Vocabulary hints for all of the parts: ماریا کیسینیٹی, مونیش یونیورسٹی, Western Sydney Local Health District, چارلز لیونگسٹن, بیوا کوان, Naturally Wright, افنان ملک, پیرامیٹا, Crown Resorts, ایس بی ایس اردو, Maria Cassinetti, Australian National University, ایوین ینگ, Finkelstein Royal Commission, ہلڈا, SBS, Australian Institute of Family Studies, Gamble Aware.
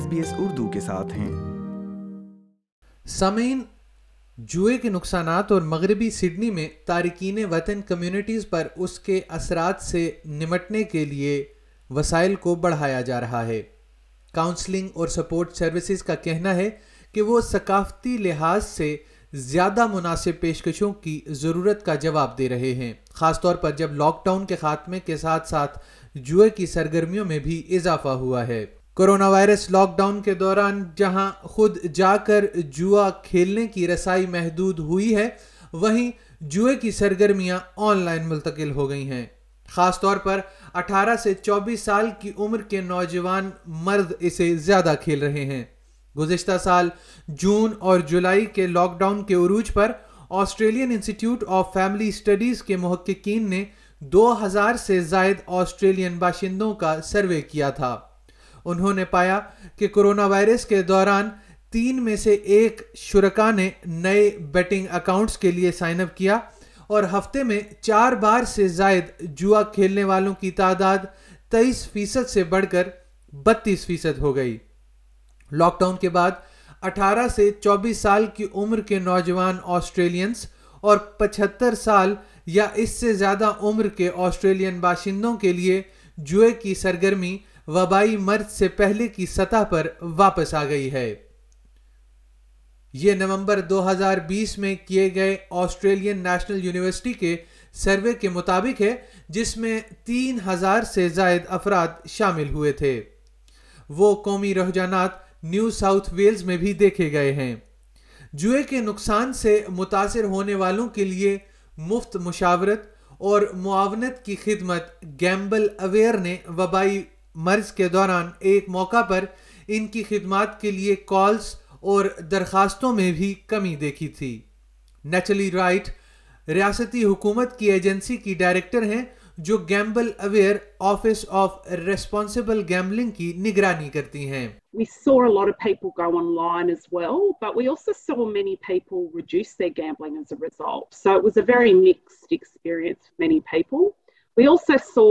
ایس بی ایس اردو کے ساتھ ہیں۔ سامعین، جوئے کے نقصانات اور مغربی سڈنی میں تارکین وطن کمیونٹیز پر اس کے اثرات سے نمٹنے کے لیے وسائل کو بڑھایا جا رہا ہے۔ کاؤنسلنگ اور سپورٹ سروسز کا کہنا ہے کہ وہ ثقافتی لحاظ سے زیادہ مناسب پیشکشوں کی ضرورت کا جواب دے رہے ہیں، خاص طور پر جب لاک ڈاؤن کے خاتمے کے ساتھ ساتھ جوئے کی سرگرمیوں میں بھی اضافہ ہوا ہے۔ کرونا وائرس لاک ڈاؤن کے دوران جہاں خود جا کر جوا کھیلنے کی رسائی محدود ہوئی ہے، وہیں جوئے کی سرگرمیاں آن لائن منتقل ہو گئی ہیں۔ خاص طور پر 18 سے 24 سال کی عمر کے نوجوان مرد اسے زیادہ کھیل رہے ہیں۔ گزشتہ سال جون اور جولائی کے لاک ڈاؤن کے عروج پر Australian Institute of Family Studies کے محققین نے 2000 سے زائد آسٹریلین باشندوں کا سروے کیا تھا۔ انہوں نے پایا کہ کرونا وائرس کے دوران 3 میں سے 1 شرکا نے نئے بیٹنگ اکاؤنٹس کے لیے سائن اپ کیا، اور ہفتے میں 4 بار سے زائد جوا کھیلنے والوں کی تعداد 23% سے بڑھ کر 32% ہو گئی۔ لاک ڈاؤن کے بعد 18 سے 24 سال کی عمر کے نوجوان آسٹریلینز اور 75 سال یا اس سے زیادہ عمر کے آسٹریلین باشندوں کے لیے جوئے کی سرگرمی وبائی مرض سے پہلے کی سطح پر واپس آ گئی ہے۔ یہ نومبر 2020 میں کیے گئے آسٹریلین نیشنل یونیورسٹی کے سروے کے مطابق ہے، جس میں 3000 سے زائد افراد شامل ہوئے تھے۔ وہ قومی رجحانات نیو ساؤتھ ویلز میں بھی دیکھے گئے ہیں۔ جوئے کے نقصان سے متاثر ہونے والوں کے لیے مفت مشاورت اور معاونت کی خدمت گیمبل اویئر نے وبائی مرض کے دوران ایک موقع پر ان کی خدمات کے لیے کالز اور درخواستوں میں بھی کمی دیکھی تھی۔ نیچرلی رائٹ ریاستی حکومت کی ایجنسی کی ڈائریکٹر ہیں جو GambleAware Office of Responsible Gambling کی نگرانی کرتی ہیں۔ We saw a lot of people go online as well, but we also saw many people reduce their gambling as a result. So it was a very mixed experience for many people. We also saw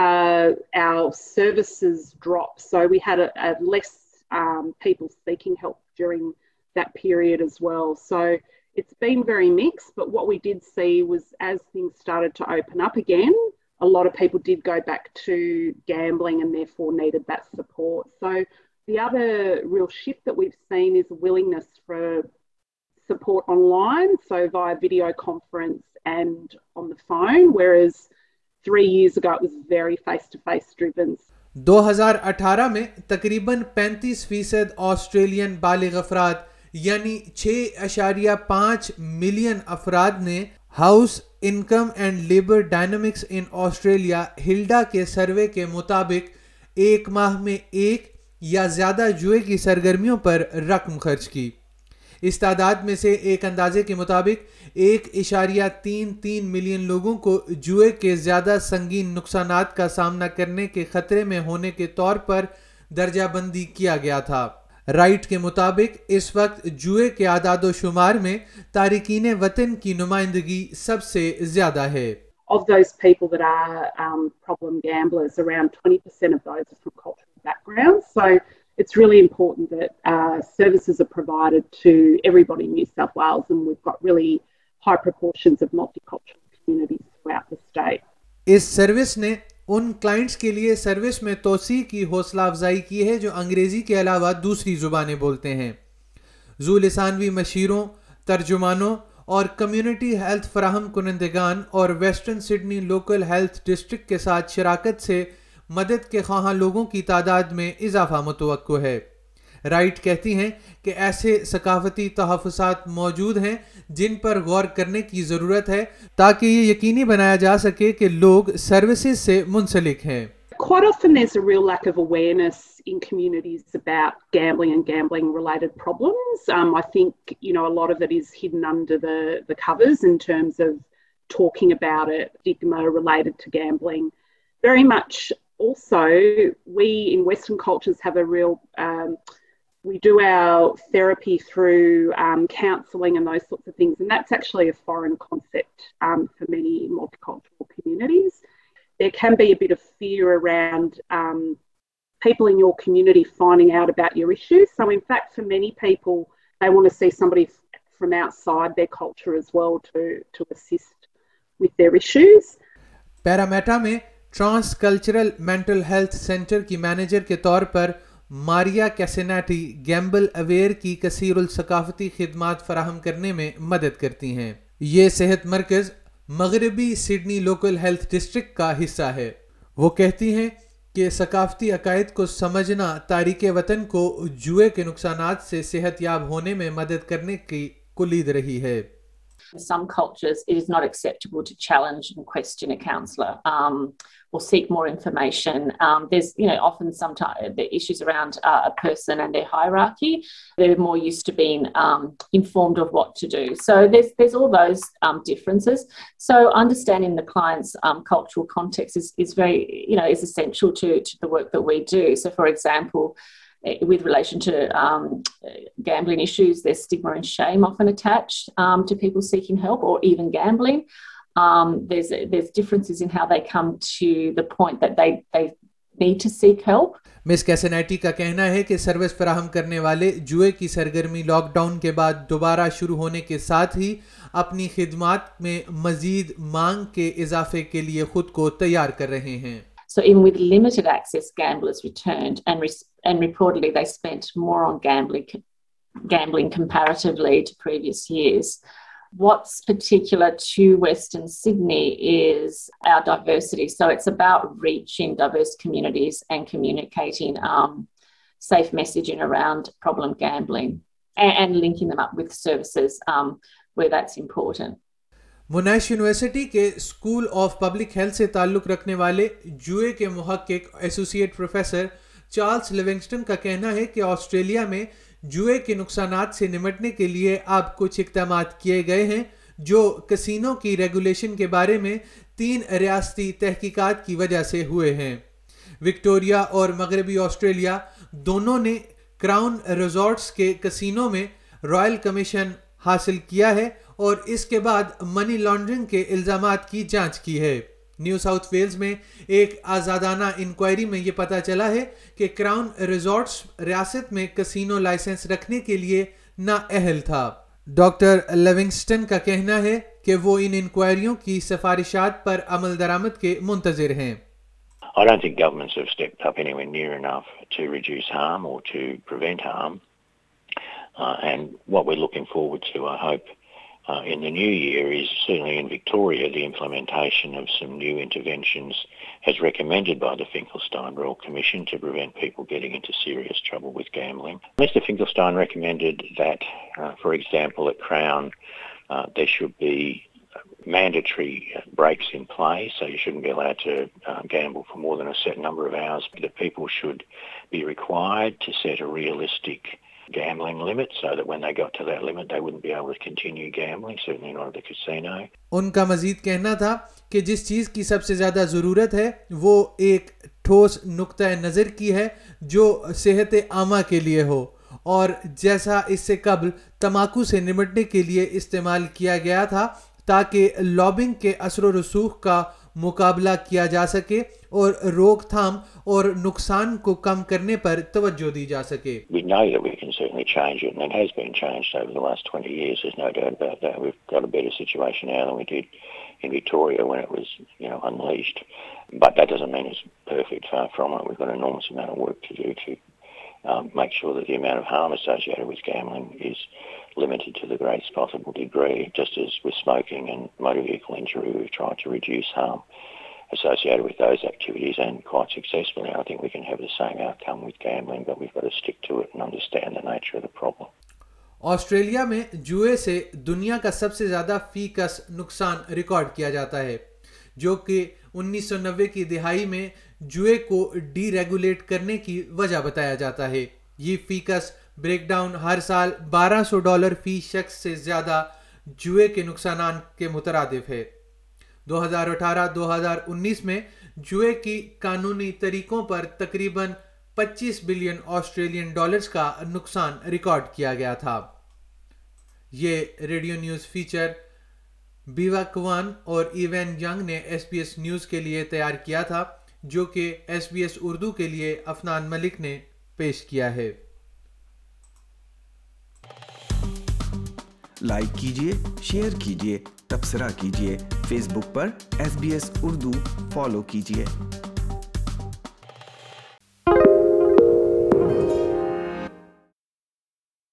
our services drop. So we had a less people seeking help during that period as well. So it's been very mixed, but what we did see was as things started to open up again, a lot of people did go back to gambling and therefore needed that support. So the other real shift that we've seen is a willingness for support online, so via video conference and on the phone, whereas 3 years ago it was very face-to-face driven. 2018 میں تقریباً 35% Australian بالغ افراد یعنی 6.5 million افراد نے house income and labour dynamics in Australia ہلڈا کے survey کے مطابق ایک ماہ میں 1 یا زیادہ جوئے کی سرگرمیوں پر رقم خرچ کی۔ اس تعداد میں سے ایک اندازے کے مطابق 1.33 ملین لوگوں کو جوئے کے زیادہ سنگین نقصانات کا سامنا کرنے کے خطرے میں ہونے کے طور پر درجہ بندی کیا گیا تھا۔ رائٹ کے مطابق اس وقت جوئے کے اعداد و شمار میں تارکین وطن کی نمائندگی سب سے زیادہ ہے۔ Of those people that are problem gamblers, around 20% of those are from cultural backgrounds. So it's really important that services are provided to everybody in New South Wales, and we've got really high proportions of multicultural communities throughout the state. اس service نے ان clients کے لیے service میں توسیع کی حوصلہ افزائی کی ہے جو انگریزی کے علاوہ دوسری زبانیں بولتے ہیں۔ ذولسانوی مشیروں، ترجمانوں اور کمیونٹی ہیلتھ فراہم کنندگان اور Western Sydney local health district کے ساتھ شراکت سے مدد کے خواہاں لوگوں کی تعداد میں اضافہ متوقع ہے۔ رائٹ کہتی ہیں کہ ایسے ثقافتی تحفظات موجود ہیں جن پر غور کرنے کی ضرورت ہے تاکہ یہ یقینی بنایا جا سکے کہ لوگ سروسز سے منسلک ہیں۔ Quite often there's a real lack of awareness in communities about gambling and gambling related problems. I think, you know, a lot of it is hidden under the covers in terms of talking about it, stigma related to gambling. Very much also we in Western cultures have a real, we do our therapy through counselling and those sorts of things, and that's actually a foreign concept for many multicultural communities. There can be a bit of fear around people in your community finding out about your issues. So in fact, for many people, they want to see somebody from outside their culture as well to assist with their issues. پیرامیٹا میں transcultural mental health centre کی manager کے طور پر ماریا کیسینیٹی gamble aware کی کثیر الثقافتی خدمات فراہم کرنے میں مدد کرتی ہیں. یہ صحت مرکز مغربی سڈنی لوکل ہیلتھ ڈسٹرکٹ کا حصہ ہے. وہ کہتی ہیں کہ ثقافتی عقائد کو سمجھنا تاریک وطن کو جوئے کے نقصانات سے صحت یاب ہونے میں مدد کرنے کی کلید رہی ہے. In some cultures, it is not acceptable to challenge and question a counsellor or seek more information. There's, you know, often sometimes the issues around a person and their hierarchy. They're more used to being informed of what to do. So there's all those differences. So understanding the client's cultural context is very, you know, is essential to the work that we do. So, for example, with relation to gambling issues, there's stigma and shame often attached to people seeking help or even gambling. There's differences in how they come to the point that they need to seek help. Ms. Cassinetti کا کہنا ہے کہ service فراہم کرنے والے جوئے کی سرگرمی لاک ڈاؤن کے بعد دوبارہ شروع ہونے کے ساتھ ہی اپنی خدمات میں مزید مانگ کے اضافے کے لیے خود کو تیار کر رہے ہیں. So even with limited access, gamblers returned and reportedly they spent more on gambling comparatively to previous years. What's particular to Western Sydney is our diversity. So it's about reaching diverse communities and communicating safe messaging around problem gambling and linking them up with services where that's important. مونیش یونیورسٹی کے School of Public Health سے تعلق رکھنے والے جوئے کے محقق ایسوسی at professor چارلز لیونگسٹن کا کہنا ہے کہ آسٹریلیا میں جوئے کے نقصانات سے نمٹنے کے لیے اب کچھ اقدامات کیے گئے ہیں جو کسینوں کی ریگولیشن کے بارے میں 3 ریاستی تحقیقات کی وجہ سے ہوئے ہیں. وکٹوریا اور مغربی آسٹریلیا دونوں نے کراؤن ریزورٹس کے کسینوں میں رائل کمیشن حاصل کیا ہے اور اس کے بعد منی لانڈرنگ کے الزامات کی جانچ کی ہے. نیو ساؤتھ ویلز میں ایک آزادانہ انکوائری میں یہ پتہ چلا ہے کہ کراؤن ریزورٹس ریاست میں کسینو لائسنس رکھنے کے لیے نااہل تھا. ڈاکٹر لیونگسٹن کا کہنا ہے کہ وہ ان انکوائریوں کی سفارشات پر عمل درآمد کے منتظر ہیں. I don't think governments have stepped up anywhere near enough to reduce harm or to prevent harm. And what we're looking forward to, I hope, in the new year is certainly in Victoria the implementation of some new interventions as recommended by the Finkelstein Royal Commission to prevent people getting into serious trouble with gambling. Mr. Finkelstein recommended that, for example, at Crown there should be mandatory breaks in play, so you shouldn't be allowed to gamble for more than a set number of hours. The people should be required to set a realistic gambling limit so that when they got to that limit they wouldn't be able to continue gambling, certainly not at the casino. ان کا مزید کہنا تھا کہ جس چیز کی سب سے زیادہ ضرورت ہے وہ ایک ٹھوس نقطہ نظر کی ہے جو صحت عامہ کے لیے ہو اور جیسا اس سے قبل تماکو سے نمٹنے کے لیے استعمال کیا گیا تھا تاکہ لابنگ کے اثر و رسوخ کا مقابلہ کیا جا سکے اور روک تھام اور نقصان کو کم کرنے پر توجہ دی جا سکے. We know that we can certainly change it and it has been changed over the last 20 years, there's no doubt about that. We've got a better situation now than we did in Victoria when it was, you know, unleashed. But that doesn't mean it's perfect, far from it. We've got an enormous amount of work to do to make sure that the amount of harm associated with gambling is limited to the greatest possible degree. Just as with smoking and motor vehicle injury, we've tried to reduce harm associated with those activities and quite successfully. I think we can have the same outcome with gambling, but we've got to stick to it and understand the nature of the problem. Australia میں جوئے سے دنیا کا سب سے زیادہ فی کس نقصان ریکارڈ کیا جاتا ہے جو کہ 1990 کی دہائی میں جوئے کو ڈی ریگولیٹ کرنے کی وجہ بتایا جاتا ہے. یہ فیکس بریک ڈاؤن ہر سال $1,200 فی شخص سے زیادہ جوئے کے نقصانات کے مترادف ہے. 2018-2019 میں جوئے کی قانونی طریقوں پر تقریباً $25 بلین آسٹریلین ڈالرز کا نقصان ریکارڈ کیا گیا تھا. یہ radio news feature بیوا کوان اور ایوین ینگ نے SBS نیوز کے لیے تیار کیا تھا. جو کہ ایس بی ایس اردو کے لیے افنان ملک نے پیش کیا ہے۔ لائک کیجیے، شیئر کیجیے، تبصرہ کیجیے، فیس بک پر ایس بی ایس اردو follow کیجیے۔